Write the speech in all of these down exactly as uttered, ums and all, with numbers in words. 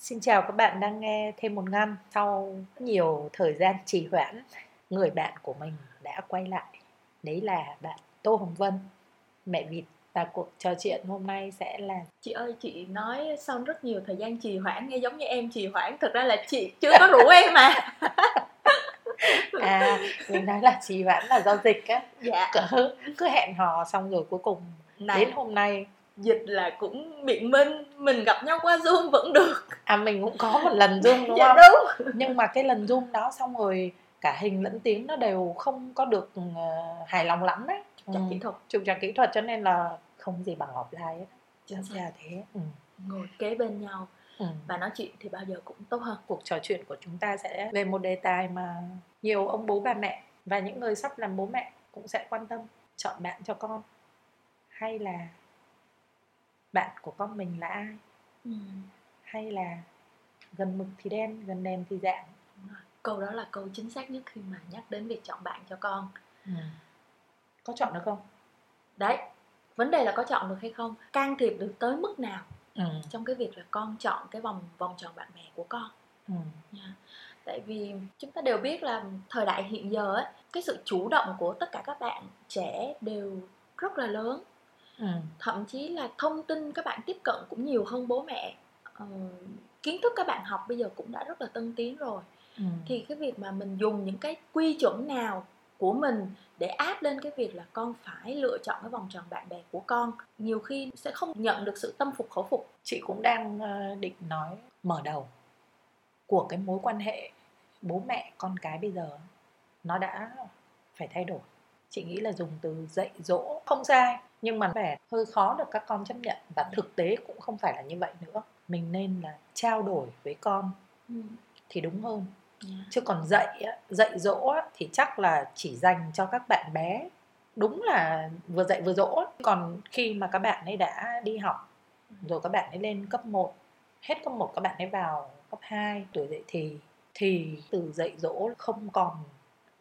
Xin chào các bạn đang nghe Thêm Một Năm. Sau nhiều thời gian trì hoãn, người bạn của mình đã quay lại. Đấy là bạn Tô Hồng Vân, mẹ vịt. Và cuộc trò chuyện hôm nay sẽ là: chị ơi, chị nói sau rất nhiều thời gian trì hoãn nghe giống như em trì hoãn. Thực ra là chị chưa có rủ em mà. À, mình nói là trì hoãn là do dịch á. Dạ. Cứ, cứ hẹn hò xong rồi cuối cùng này, đến hôm nay dịch là cũng biện minh mình gặp nhau qua Zoom vẫn được. À, mình cũng có một lần Zoom đúng dạ, không? Đúng. Nhưng mà cái lần Zoom đó xong rồi cả hình lẫn tiếng nó đều không có được uh, hài lòng lắm đấy. Trục trặc kỹ thuật, trục trặc kỹ thuật cho nên là không gì bằng offline ấy. Chính ra thế. Ừ. Ngồi kế bên nhau ừ. và nói chuyện thì bao giờ cũng tốt hơn. Cuộc trò chuyện của chúng ta sẽ về một đề tài mà nhiều ông bố bà mẹ và những người sắp làm bố mẹ cũng sẽ quan tâm: chọn bạn cho con hay là bạn của con mình là ai, ừ. hay là gần mực thì đen, gần đèn thì dạng. Câu đó là câu chính xác nhất khi mà nhắc đến việc chọn bạn cho con. Ừ. Có chọn được không? Đấy, vấn đề là có chọn được hay không, can thiệp được tới mức nào ừ. trong cái việc là con chọn cái vòng vòng tròn bạn bè của con. Ừ. Yeah. Tại vì chúng ta đều biết là thời đại hiện giờ ấy, cái sự chủ động của tất cả các bạn trẻ đều rất là lớn. Ừ. Thậm chí là thông tin các bạn tiếp cận cũng nhiều hơn bố mẹ, ừ, kiến thức các bạn học bây giờ cũng đã rất là tân tiến rồi. Ừ. Thì cái việc mà mình dùng những cái quy chuẩn nào của mình để áp lên cái việc là con phải lựa chọn cái vòng tròn bạn bè của con, nhiều khi sẽ không nhận được sự tâm phục khẩu phục. Chị cũng đang định nói mở đầu của cái mối quan hệ bố mẹ con cái bây giờ nó đã phải thay đổi. Chị nghĩ là dùng từ dạy dỗ không sai, nhưng mà vẻ hơi khó được các con chấp nhận. Và thực tế cũng không phải là như vậy nữa. Mình nên là trao đổi với con ừ. thì đúng hơn. Yeah. Chứ còn dạy, dạy dỗ thì chắc là chỉ dành cho các bạn bé. Đúng là vừa dạy vừa dỗ. Còn khi mà các bạn ấy đã đi học, rồi các bạn ấy lên cấp một, hết cấp một các bạn ấy vào cấp hai, tuổi dậy thì, thì từ dạy dỗ không còn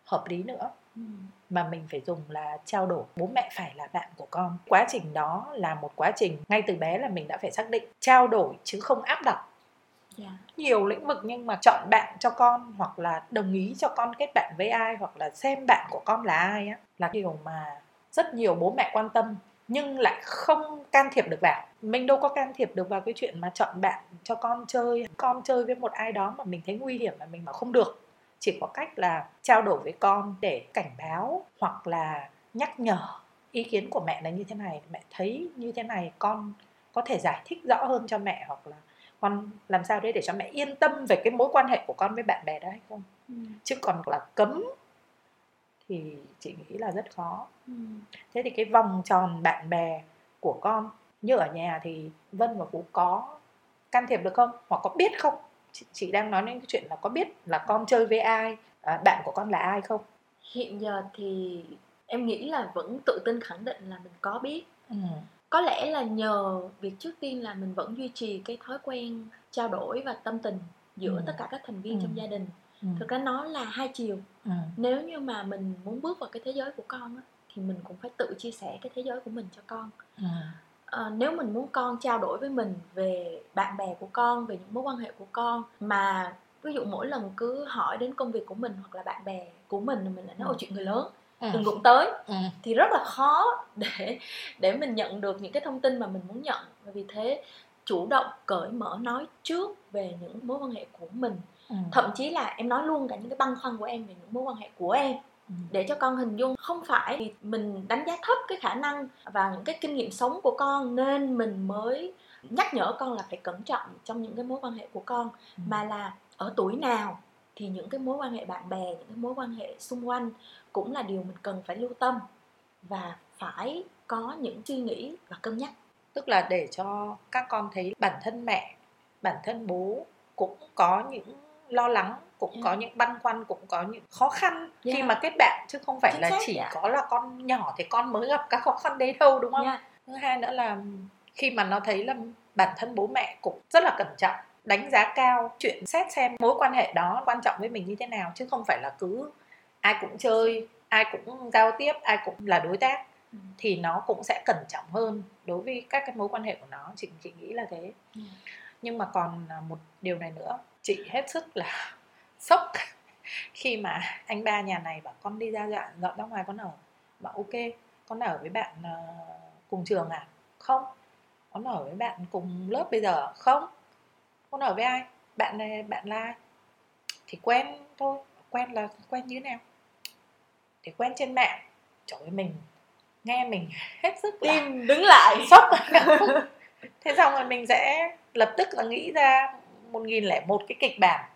hợp lý nữa. Ừ. Mà mình phải dùng là trao đổi. Bố mẹ phải là bạn của con. Quá trình đó là một quá trình ngay từ bé là mình đã phải xác định trao đổi chứ không áp đặt. Yeah. Nhiều lĩnh vực nhưng mà chọn bạn cho con, hoặc là đồng ý cho con kết bạn với ai, hoặc là xem bạn của con là ai á, là điều mà rất nhiều bố mẹ quan tâm nhưng lại không can thiệp được vào. Mình đâu có can thiệp được vào cái chuyện mà chọn bạn cho con chơi. Con chơi với một ai đó mà mình thấy nguy hiểm mà mình bảo không được, chỉ có cách là trao đổi với con để cảnh báo hoặc là nhắc nhở. Ý kiến của mẹ là như thế này, mẹ thấy như thế này, con có thể giải thích rõ hơn cho mẹ, hoặc là con làm sao đấy để cho mẹ yên tâm về cái mối quan hệ của con với bạn bè đó hay không. Ừ. Chứ còn là cấm thì chị nghĩ là rất khó. Ừ. Thế thì cái vòng tròn bạn bè của con, như ở nhà thì Vân và Phú có can thiệp được không? Hoặc có biết không? Chị, chị đang nói đến cái chuyện là có biết là con chơi với ai, à, bạn của con là ai không? Hiện giờ thì em nghĩ là vẫn tự tin khẳng định là mình có biết. Ừ. Có lẽ là nhờ việc trước tiên là mình vẫn duy trì cái thói quen trao đổi và tâm tình giữa ừ. tất cả các thành viên ừ. trong gia đình. Ừ. Thực ra nó là hai chiều. Ừ. Nếu như mà mình muốn bước vào cái thế giới của con á, thì mình cũng phải tự chia sẻ cái thế giới của mình cho con. Ừ. À, nếu mình muốn con trao đổi với mình về bạn bè của con, về những mối quan hệ của con, mà ví dụ mỗi lần cứ hỏi đến công việc của mình hoặc là bạn bè của mình, mình lại nói ừ. chuyện người lớn. Ừ. Đừng đụng tới ừ. thì rất là khó để để mình nhận được những cái thông tin mà mình muốn nhận. Vì thế chủ động cởi mở nói trước về những mối quan hệ của mình, ừ. thậm chí là em nói luôn cả những cái băn khoăn của em về những mối quan hệ của em, ừ. để cho con hình dung. Không phải thì mình đánh giá thấp cái khả năng và những cái kinh nghiệm sống của con nên mình mới nhắc nhở con là phải cẩn trọng trong những cái mối quan hệ của con, ừ. mà là ở tuổi nào thì những cái mối quan hệ bạn bè, những cái mối quan hệ xung quanh cũng là điều mình cần phải lưu tâm và phải có những suy nghĩ và cân nhắc. Tức là để cho các con thấy bản thân mẹ, bản thân bố cũng có những lo lắng, cũng yeah. có những băn khoăn, cũng có những khó khăn yeah. khi mà kết bạn. Chứ không phải chính là chỉ yeah. có là con nhỏ thì con mới gặp các khó khăn đấy đâu, đúng không? Yeah. Thứ hai nữa là khi mà nó thấy là bản thân bố mẹ cũng rất là cẩn trọng, đánh giá cao chuyện xét xem mối quan hệ đó quan trọng với mình như thế nào, chứ không phải là cứ ai cũng chơi, ai cũng giao tiếp, ai cũng là đối tác, ừ. thì nó cũng sẽ cẩn trọng hơn đối với các cái mối quan hệ của nó. Chị, chị nghĩ là thế. Ừ. Nhưng mà còn một điều này nữa, chị hết sức là sốc khi mà anh ba nhà này bảo con đi ra dọn dọn ra ngoài con ở. Bảo ok, con ở với bạn cùng trường à? Không. Con ở với bạn cùng lớp bây giờ? Không. Con ở với ai? Bạn này, bạn là ai? Thì quen thôi. Quen là quen như thế nào? Thì quen trên mạng. Trời ơi, mình nghe mình hết sức tim đứng lại, sốc. Thế xong rồi mình sẽ lập tức là nghĩ ra một nghìn lẻ một cái kịch bản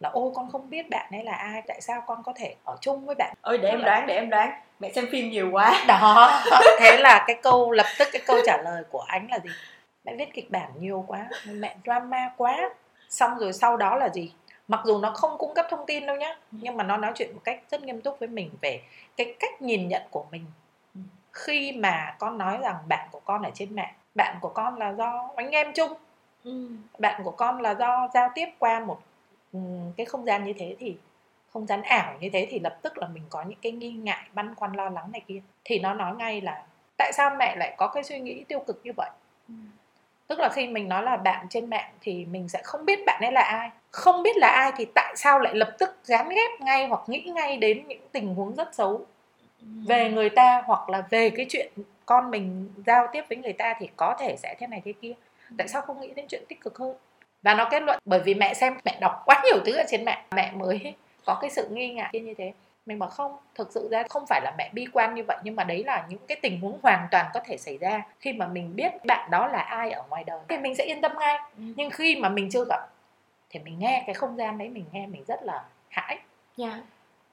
là ô con không biết bạn ấy là ai, tại sao con có thể ở chung với bạn. Ôi để em đoán, để em đoán, mẹ xem phim nhiều quá đó. Thế là cái câu lập tức cái câu trả lời của anh là gì? Mẹ viết kịch bản nhiều quá, mẹ drama quá. Xong rồi sau đó là gì? Mặc dù nó không cung cấp thông tin đâu nhá, nhưng mà nó nói chuyện một cách rất nghiêm túc với mình về cái cách nhìn nhận của mình. Khi mà con nói rằng bạn của con ở trên mạng, bạn của con là do anh em chung, ừ. bạn của con là do giao tiếp qua một cái không gian như thế, thì không gian ảo như thế, thì lập tức là mình có những cái nghi ngại, băn khoăn, lo lắng này kia. Thì nó nói ngay là tại sao mẹ lại có cái suy nghĩ tiêu cực như vậy? Ừ. Tức là khi mình nói là bạn trên mạng thì mình sẽ không biết bạn ấy là ai. Không biết là ai thì tại sao lại lập tức gán ghép ngay hoặc nghĩ ngay đến những tình huống rất xấu về người ta, hoặc là về cái chuyện con mình giao tiếp với người ta thì có thể sẽ thế này thế kia. Tại sao không nghĩ đến chuyện tích cực hơn? Và nó kết luận bởi vì mẹ xem, mẹ đọc quá nhiều thứ ở trên mạng, mẹ mới có cái sự nghi ngại như thế. Mình bảo không, thực sự ra không phải là mẹ bi quan như vậy, nhưng mà đấy là những cái tình huống hoàn toàn có thể xảy ra. Khi mà mình biết bạn đó là ai ở ngoài đời thì mình sẽ yên tâm ngay. Nhưng khi mà mình chưa gặp thì mình nghe cái không gian đấy, mình nghe mình rất là hãi. Dạ yeah.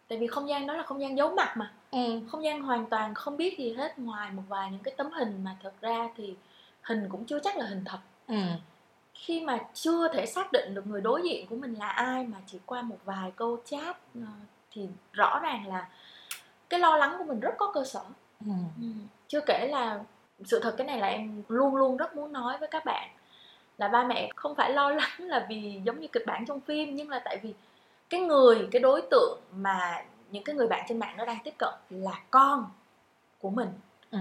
Tại vì không gian đó là không gian giấu mặt mà, ừ. không gian hoàn toàn không biết gì hết ngoài một vài những cái tấm hình mà thật ra thì hình cũng chưa chắc là hình thật. Ừ. Khi mà chưa thể xác định được người đối diện của mình là ai mà chỉ qua một vài câu chat thì rõ ràng là cái lo lắng của mình rất có cơ sở. Ừ. Ừ. Chưa kể là sự thật, cái này là em luôn luôn rất muốn nói với các bạn, là ba mẹ không phải lo lắng là vì giống như kịch bản trong phim, nhưng là tại vì cái người, cái đối tượng mà những cái người bạn trên mạng nó đang tiếp cận là con của mình. Ừ.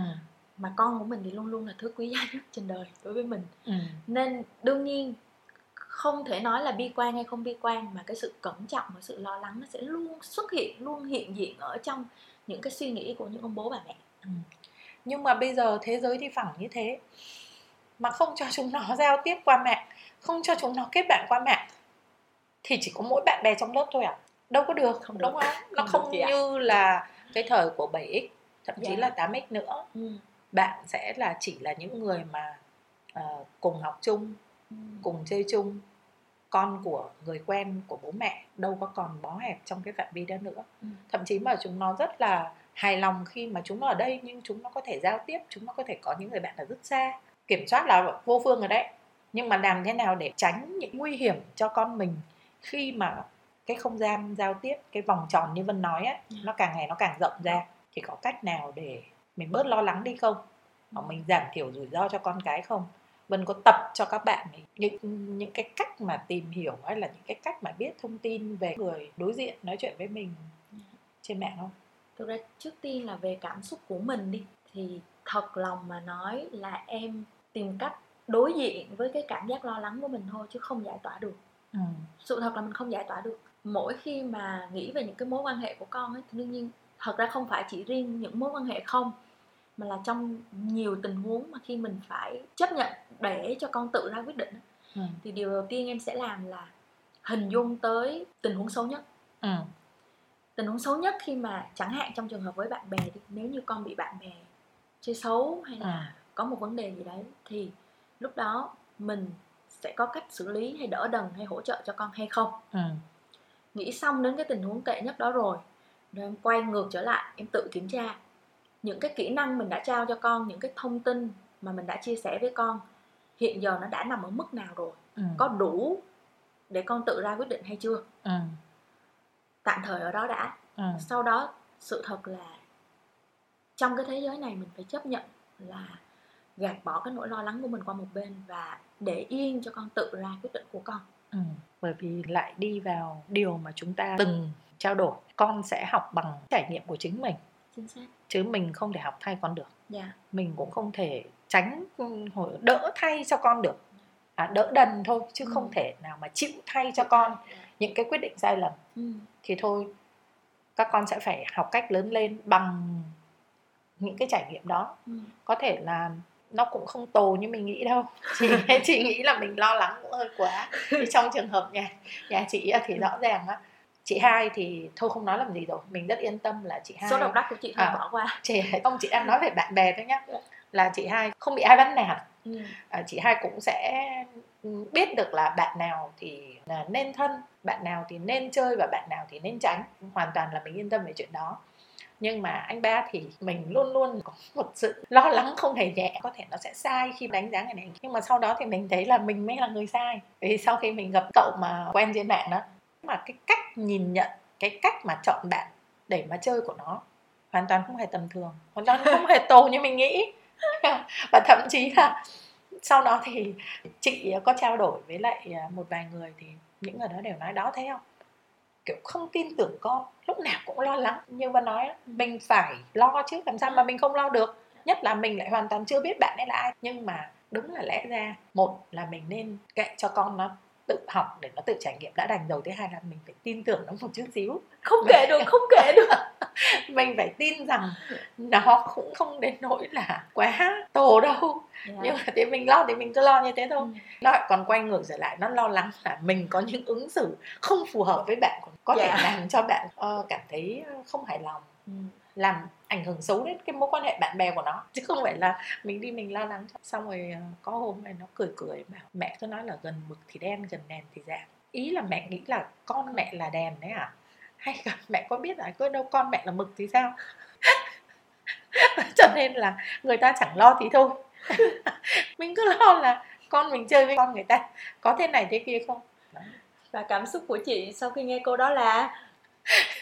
Mà con của mình thì luôn luôn là thứ quý giá nhất trên đời đối với mình. Ừ. Nên đương nhiên không thể nói là bi quan hay không bi quan, mà cái sự cẩn trọng và sự lo lắng nó sẽ luôn xuất hiện, luôn hiện diện ở trong những cái suy nghĩ của những ông bố bà mẹ. Ừ. Nhưng mà bây giờ thế giới đi phẳng như thế mà không cho chúng nó giao tiếp qua mạng, không cho chúng nó kết bạn qua mạng, thì chỉ có mỗi bạn bè trong lớp thôi à? Đâu có được, không đúng được. Không? Nó không, không như à. Là cái thời của bảy ích, thậm chí yeah. là tám ích nữa. Ừ. Bạn sẽ là chỉ là những người mà uh, cùng học chung, ừ. cùng chơi chung, con của người quen của bố mẹ, đâu có còn bó hẹp trong cái phạm vi đó nữa. Ừ. Thậm chí mà chúng nó rất là hài lòng khi mà chúng nó ở đây, nhưng chúng nó có thể giao tiếp, chúng nó có thể có những người bạn ở rất xa. Kiểm soát là vô phương rồi đấy. Nhưng mà làm thế nào để tránh những nguy hiểm cho con mình khi mà cái không gian giao tiếp, cái vòng tròn như Vân nói ấy, ừ. nó càng ngày nó càng rộng ra, thì có cách nào để mình bớt lo lắng đi không? Hoặc mình giảm thiểu rủi ro cho con cái không? Vân có tập cho các bạn những, những cái cách mà tìm hiểu hay là những cái cách mà biết thông tin về người đối diện nói chuyện với mình trên mạng không? Thực ra trước tiên là về cảm xúc của mình đi, thì thật lòng mà nói là em tìm cách đối diện với cái cảm giác lo lắng của mình thôi, chứ không giải tỏa được. Ừ. Sự thật là mình không giải tỏa được. Mỗi khi mà nghĩ về những cái mối quan hệ của con ấy, thì đương nhiên thật ra không phải chỉ riêng những mối quan hệ không, mà là trong nhiều tình huống mà khi mình phải chấp nhận để cho con tự ra quyết định, ừ. thì điều đầu tiên em sẽ làm là hình dung tới tình huống xấu nhất. Ừ. Tình huống xấu nhất khi mà chẳng hạn trong trường hợp với bạn bè thì nếu như con bị bạn bè chơi xấu hay là ừ. có một vấn đề gì đấy, thì lúc đó mình sẽ có cách xử lý hay đỡ đần hay hỗ trợ cho con hay không. Ừ. Nghĩ xong đến cái tình huống tệ nhất đó rồi, rồi em quay ngược trở lại, em tự kiểm tra những cái kỹ năng mình đã trao cho con, những cái thông tin mà mình đã chia sẻ với con hiện giờ nó đã nằm ở mức nào rồi, ừ. có đủ để con tự ra quyết định hay chưa. Ừ. Tạm thời ở đó đã. Ừ. Sau đó sự thật là trong cái thế giới này mình phải chấp nhận là gạt bỏ cái nỗi lo lắng của mình qua một bên và để yên cho con tự ra quyết định của con. Ừ, bởi vì lại đi vào điều mà chúng ta từng trao đổi, con sẽ học bằng trải nghiệm của chính mình. Chính xác. Chứ mình không thể học thay con được. Yeah. Mình cũng không thể tránh đỡ thay cho con được. à, đỡ đần thôi, chứ ừ. không thể nào mà chịu thay cho con những cái quyết định sai lầm. ừ. Thì thôi, các con sẽ phải học cách lớn lên bằng những cái trải nghiệm đó. ừ. Có thể là nó cũng không tồi như mình nghĩ đâu. Chị, chị nghĩ là mình lo lắng cũng hơi quá. Thì trong trường hợp nhà, nhà chị thì rõ ràng á, chị hai thì thôi không nói làm gì rồi, mình rất yên tâm là chị hai số độc đắc của chị không à, bỏ qua chị, không chị đang nói về bạn bè thôi nhá, là chị hai không bị ai bắt nạt. ừ. À, chị hai cũng sẽ biết được là bạn nào thì là nên thân, bạn nào thì nên chơi và bạn nào thì nên tránh, hoàn toàn là mình yên tâm về chuyện đó. Nhưng mà anh ba thì mình luôn luôn có một sự lo lắng không hề nhẹ. Có thể nó sẽ sai khi đánh giá người này, nhưng mà sau đó thì mình thấy là mình mới là người sai. Thì sau khi mình gặp cậu mà quen trên mạng đó, mà cái cách nhìn nhận, cái cách mà chọn bạn để mà chơi của nó hoàn toàn không hề tầm thường, hoàn toàn không hề tồi như mình nghĩ. Và thậm chí là sau đó thì chị có trao đổi với lại một vài người, thì những người đó đều nói đó, thấy không, kiểu không tin tưởng con, lúc nào cũng lo lắng. Như Vân nói, mình phải lo chứ, làm sao mà mình không lo được. Nhất là mình lại hoàn toàn chưa biết bạn ấy là ai. Nhưng mà đúng là lẽ ra, một là mình nên kệ cho con nó tự học để nó tự trải nghiệm đã đành rồi. Thứ hai là mình phải tin tưởng nó một chút xíu. Không kể được, không kể được. Mình phải tin rằng nó cũng không đến nỗi là quá tổ đâu. Yeah. Nhưng mà thì mình lo thì mình cứ lo như thế thôi. ừ. Nó lại còn quay ngược trở lại, nó lo lắng là mình có những ứng xử không phù hợp với bạn, có yeah. thể làm cho bạn uh, cảm thấy không hài lòng, ừ. làm ảnh hưởng xấu đến cái mối quan hệ bạn bè của nó. Chứ không phải là mình đi mình lo lắng. Xong rồi có hôm này nó cười cười bảo mẹ cứ nói là gần mực thì đen, gần đèn thì dạng. Ý là mẹ nghĩ là con mẹ là đèn đấy à? Hay là mẹ có biết là cứ đâu con mẹ là mực thì sao? Cho nên là người ta chẳng lo thì thôi. Mình cứ lo là con mình chơi với con người ta có thế này thế kia không. Và cảm xúc của chị sau khi nghe câu đó là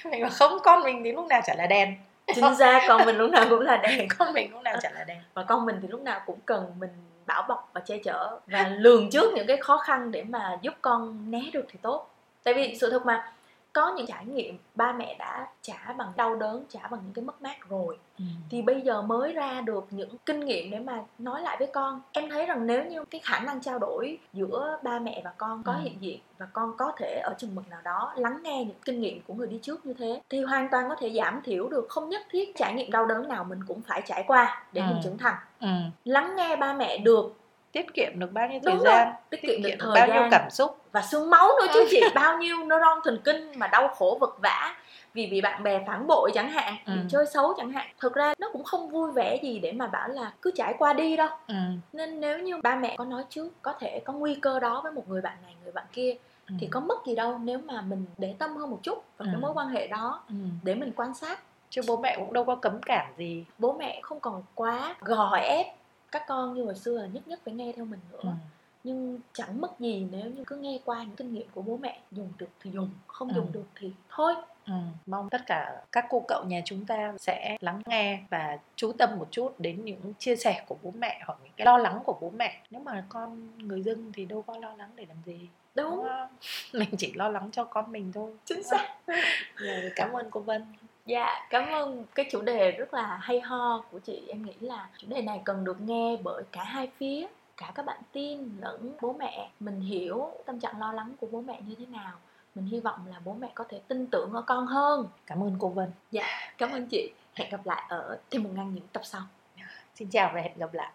mình bảo không, con mình thì lúc nào chả là đèn. Chính ra con mình lúc nào cũng là đèn. Con mình lúc nào chả là đèn. Và con mình thì lúc nào cũng cần mình bảo bọc và che chở, và lường trước những cái khó khăn để mà giúp con né được thì tốt. Tại vì sự thật mà, có những trải nghiệm ba mẹ đã trả bằng đau đớn, trả bằng những cái mất mát rồi, ừ. thì bây giờ mới ra được những kinh nghiệm để mà nói lại với con. Em thấy rằng nếu như cái khả năng trao đổi giữa ba mẹ và con có ừ. hiện diện, và con có thể ở chừng mực nào đó lắng nghe những kinh nghiệm của người đi trước như thế, thì hoàn toàn có thể giảm thiểu được. Không nhất thiết trải nghiệm đau đớn nào mình cũng phải trải qua để ừ. mình trưởng thành. ừ. Lắng nghe ba mẹ được, tiết kiệm được bao nhiêu thời Đúng gian, tiết, tiết kiệm được thời bao gian, nhiêu cảm xúc và xương máu nữa chứ chị. Bao nhiêu neuron thần kinh mà đau khổ vật vã vì bị bạn bè phản bội chẳng hạn, ừ. chơi xấu chẳng hạn. Thực ra nó cũng không vui vẻ gì để mà bảo là cứ trải qua đi đâu. ừ. Nên nếu như ba mẹ có nói trước, có thể có nguy cơ đó với một người bạn này, người bạn kia, ừ. thì có mất gì đâu nếu mà mình để tâm hơn một chút vào ừ. cái mối quan hệ đó, ừ. để mình quan sát. Chứ bố mẹ cũng đâu có cấm cản gì. Bố mẹ không còn quá gò ép các con như hồi xưa là nhất nhất phải nghe theo mình nữa. ừ. Nhưng chẳng mất gì nếu như cứ nghe qua những kinh nghiệm của bố mẹ. Dùng được thì dùng, không ừ. dùng được thì thôi. ừ. Mong tất cả các cô cậu nhà chúng ta sẽ lắng nghe và chú tâm một chút đến những chia sẻ của bố mẹ, hoặc những cái lo lắng của bố mẹ. Nếu mà con người dưng thì đâu có lo lắng để làm gì. Đúng, Đúng mình chỉ lo lắng cho con mình thôi. Chính xác. Rồi, cảm ơn cô Vân. Dạ, yeah, cảm ơn cái chủ đề rất là hay ho của chị. Em nghĩ là chủ đề này cần được nghe bởi cả hai phía, cả các bạn teen lẫn bố mẹ. Mình hiểu tâm trạng lo lắng của bố mẹ như thế nào. Mình hy vọng là bố mẹ có thể tin tưởng ở con hơn. Cảm ơn cô Vân. Dạ, yeah, cảm ơn chị. Hẹn gặp lại ở thêm một ngăn những tập sau. Xin chào và hẹn gặp lại.